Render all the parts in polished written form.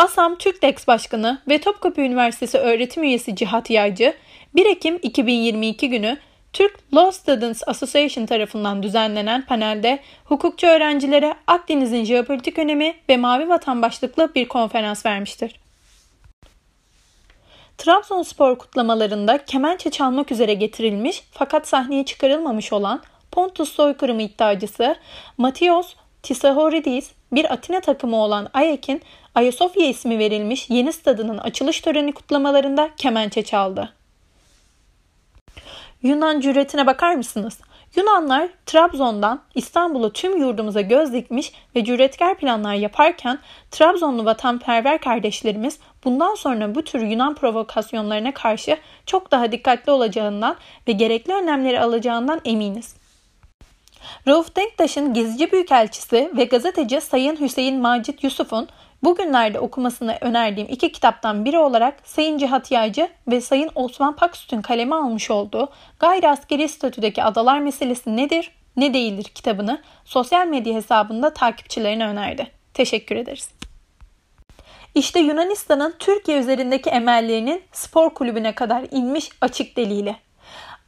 ASAM TÜRKDEX Başkanı ve Topkapı Üniversitesi öğretim üyesi Cihat Yaycı, 1 Ekim 2022 günü Türk Law Students Association tarafından düzenlenen panelde hukukçu öğrencilere Akdeniz'in jeopolitik önemi ve mavi vatan başlıklı bir konferans vermiştir. Trabzonspor kutlamalarında kemençe çalmak üzere getirilmiş fakat sahneye çıkarılmamış olan Pontus soykırımı iddiacısı Matios Tisahoridis, bir Atina takımı olan Ayak'in Ayasofya ismi verilmiş yeni stadının açılış töreni kutlamalarında kemençe çaldı. Yunan cüretine bakar mısınız? Yunanlar Trabzon'dan İstanbul'a tüm yurdumuza göz dikmiş ve cüretkar planlar yaparken Trabzonlu vatanperver kardeşlerimiz bundan sonra bu tür Yunan provokasyonlarına karşı çok daha dikkatli olacağından ve gerekli önlemleri alacağından eminiz. Rauf Denktaş'ın gezici büyükelçisi ve gazeteci Sayın Hüseyin Macit Yusuf'un bugünlerde okumasını önerdiğim iki kitaptan biri olarak Sayın Cihat Yaycı ve Sayın Osman Paksüt'ün kaleme almış olduğu Gayri Askeri Statü'deki Adalar Meselesi Nedir Ne Değildir kitabını sosyal medya hesabında takipçilerine önerdi. Teşekkür ederiz. İşte Yunanistan'ın Türkiye üzerindeki emellerinin spor kulübüne kadar inmiş açık delili.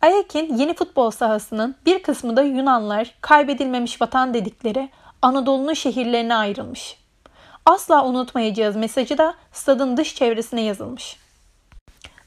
Ayak'in yeni futbol sahasının bir kısmı da Yunanlar kaybedilmemiş vatan dedikleri Anadolu'nun şehirlerine ayrılmış. Asla unutmayacağız mesajı da stadın dış çevresine yazılmış.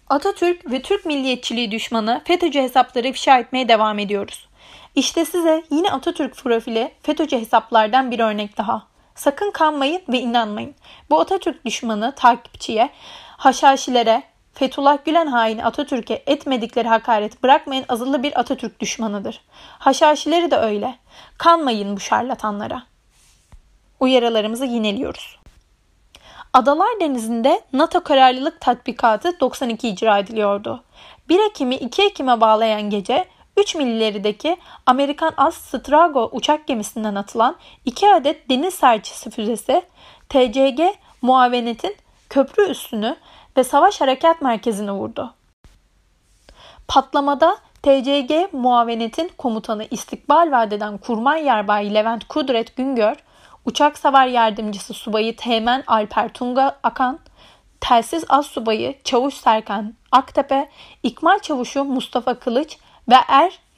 Atatürk ve Türk milliyetçiliği düşmanı FETÖ'cü hesapları ifşa etmeye devam ediyoruz. İşte size yine Atatürk profili FETÖ'cü hesaplardan bir örnek daha. Sakın kanmayın ve inanmayın. Bu Atatürk düşmanı takipçiye, haşhaşilere, Fethullah Gülen haini Atatürk'e etmedikleri hakaret bırakmayan azılı bir Atatürk düşmanıdır. Haşhaşileri de öyle. Kanmayın bu şarlatanlara. Uyarılarımızı yineliyoruz. Adalar Denizi'nde NATO kararlılık tatbikatı 92 icra ediliyordu. 1 Ekim'i 2 Ekim'e bağlayan gece 3 mil ilerideki Amerikan As Strago uçak gemisinden atılan 2 adet deniz serçisi füzesi TCG Muavenet'in köprü üssünü ve Savaş Harekat Merkezi'ni vurdu. Patlamada TCG Muavenet'in komutanı İstikbal Vadeden Kurmay Yarbayı Levent Kudret Güngör, uçak savar yardımcısı subayı Teğmen Alper Tunga Akan, telsiz astsubayı Çavuş Serkan Aktepe, ikmal çavuşu Mustafa Kılıç ve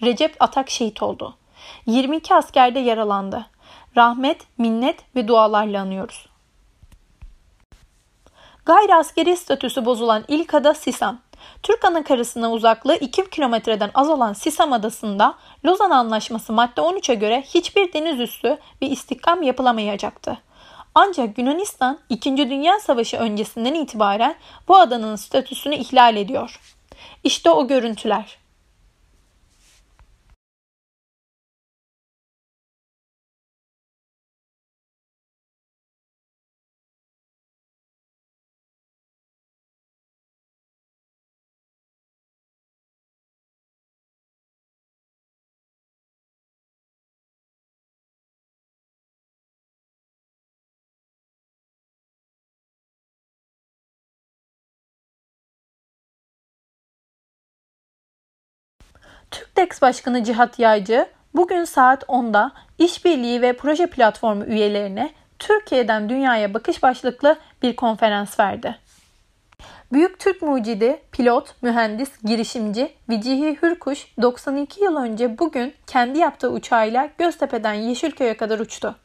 Recep Atak şehit oldu. 22 asker de yaralandı. Rahmet, minnet ve dualarla anıyoruz. Gayri askeri statüsü bozulan ilk ada SİSAM. Türk anakarasına uzaklığı 2 kilometreden az olan SİSAM adasında Lozan Antlaşması madde 13'e göre hiçbir deniz üssü ve istikam yapılamayacaktı. Ancak Yunanistan 2. Dünya Savaşı öncesinden itibaren bu adanın statüsünü ihlal ediyor. İşte o görüntüler. TÜRKDEX Başkanı Cihat Yaycı bugün saat 10'da İşbirliği ve Proje Platformu üyelerine Türkiye'den Dünyaya Bakış başlıklı bir konferans verdi. Büyük Türk mucidi, pilot, mühendis, girişimci Vecihi Hürkuş 92 yıl önce bugün kendi yaptığı uçağıyla Göztepe'den Yeşilköy'e kadar uçtu.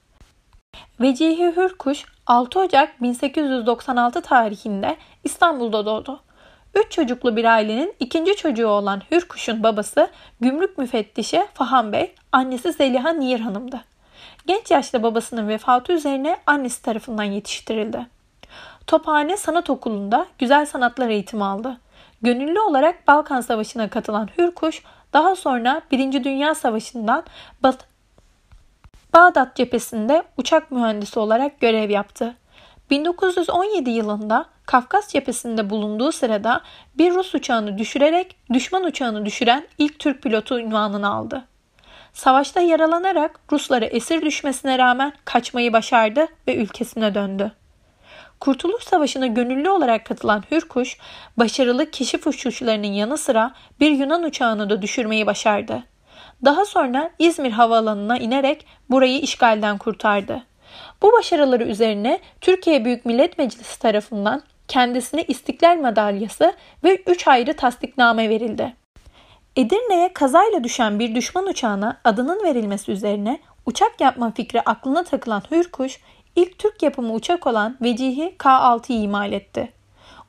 Vecihi Hürkuş 6 Ocak 1896 tarihinde İstanbul'da doğdu. 3 çocuklu bir ailenin ikinci çocuğu olan Hürkuş'un babası gümrük müfettişi Faham Bey, annesi Zeliha Nihir Hanım'dı. Genç yaşta babasının vefatı üzerine annesi tarafından yetiştirildi. Tophane Sanat Okulu'nda güzel sanatlar eğitimi aldı. Gönüllü olarak Balkan Savaşı'na katılan Hürkuş, daha sonra 1. Dünya Savaşı'ndan Bağdat cephesinde uçak mühendisi olarak görev yaptı. 1917 yılında Kafkas cephesinde bulunduğu sırada bir Rus uçağını düşürerek düşman uçağını düşüren ilk Türk pilotu unvanını aldı. Savaşta yaralanarak Ruslara esir düşmesine rağmen kaçmayı başardı ve ülkesine döndü. Kurtuluş Savaşı'na gönüllü olarak katılan Hürkuş, başarılı keşif uçuşlarının yanı sıra bir Yunan uçağını da düşürmeyi başardı. Daha sonra İzmir havaalanına inerek burayı işgalden kurtardı. Bu başarıları üzerine Türkiye Büyük Millet Meclisi tarafından kendisine İstiklal Madalyası ve 3 ayrı tasdikname verildi. Edirne'ye kazayla düşen bir düşman uçağına adının verilmesi üzerine uçak yapma fikri aklına takılan Hürkuş, ilk Türk yapımı uçak olan Vecihi K6'yı imal etti.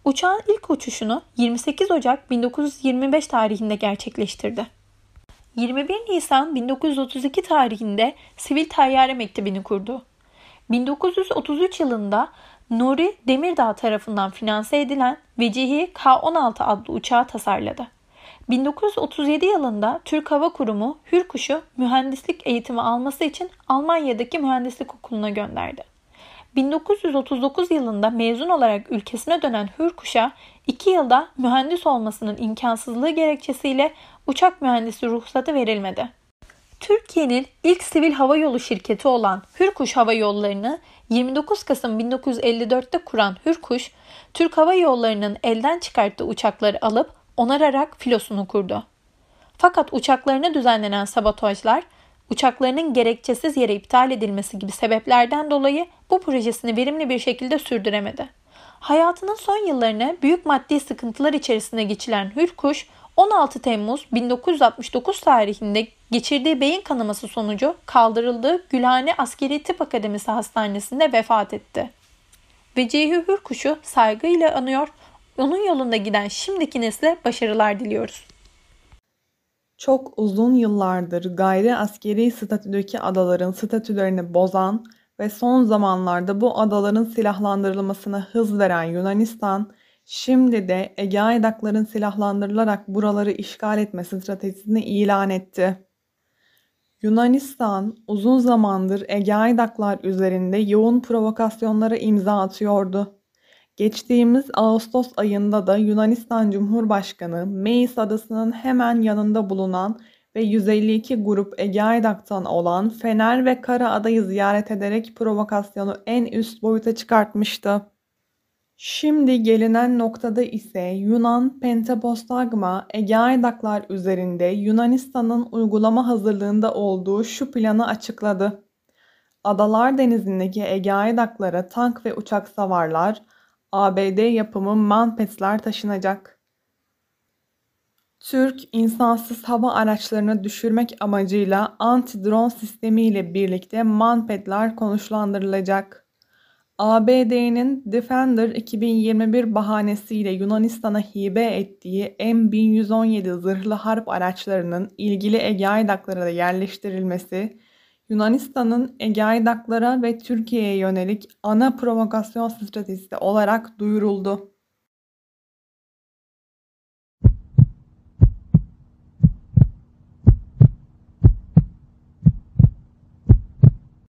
Uçağın ilk uçuşunu 28 Ocak 1925 tarihinde gerçekleştirdi. 21 Nisan 1932 tarihinde Sivil Tayyare Mektebi'ni kurdu. 1933 yılında Nuri Demirdağ tarafından finanse edilen Vecihi K-16 adlı uçağı tasarladı. 1937 yılında Türk Hava Kurumu Hürkuş'u mühendislik eğitimi alması için Almanya'daki mühendislik okuluna gönderdi. 1939 yılında mezun olarak ülkesine dönen Hürkuş'a 2 yılda mühendis olmasının imkansızlığı gerekçesiyle uçak mühendisi ruhsatı verilmedi. Türkiye'nin ilk sivil havayolu şirketi olan Hürkuş Hava Yolları'nı 29 Kasım 1954'te kuran Hürkuş, Türk Hava Yolları'nın elden çıkarttığı uçakları alıp onararak filosunu kurdu. Fakat uçaklarına düzenlenen sabotajlar, uçaklarının gerekçesiz yere iptal edilmesi gibi sebeplerden dolayı bu projesini verimli bir şekilde sürdüremedi. Hayatının son yıllarını büyük maddi sıkıntılar içerisinde geçiren Hürkuş, 16 Temmuz 1969 tarihinde geçirdiği beyin kanaması sonucu kaldırıldığı Gülhane Askeri Tıp Akademisi Hastanesi'nde vefat etti. Vecihi Hürkuş'u saygıyla anıyor, onun yolunda giden şimdiki nesle başarılar diliyoruz. Çok uzun yıllardır gayri askeri statüdeki adaların statülerini bozan ve son zamanlarda bu adaların silahlandırılmasına hız veren Yunanistan, şimdi de Ege aydakların silahlandırılarak buraları işgal etmesi stratejisini ilan etti. Yunanistan uzun zamandır Ege aydaklar üzerinde yoğun provokasyonlara imza atıyordu. Geçtiğimiz Ağustos ayında da Yunanistan Cumhurbaşkanı Meis adasının hemen yanında bulunan ve 152 grup Ege aydaktan olan Fener ve Karaada'yı ziyaret ederek provokasyonu en üst boyuta çıkartmıştı. Şimdi gelinen noktada ise Yunan Pentapostagma Ege aydaklar üzerinde Yunanistan'ın uygulama hazırlığında olduğu şu planı açıkladı. Adalar Denizi'ndeki Ege aydaklara tank ve uçak savarlar, ABD yapımı Manpetsler taşınacak. Türk insansız hava araçlarını düşürmek amacıyla anti-drone sistemi ile birlikte Manpetler konuşlandırılacak. ABD'nin Defender 2021 bahanesiyle Yunanistan'a hibe ettiği M1117 zırhlı harp araçlarının ilgili Ege aydaklara da yerleştirilmesi, Yunanistan'ın Ege aydaklara ve Türkiye'ye yönelik ana provokasyon stratejisi olarak duyuruldu.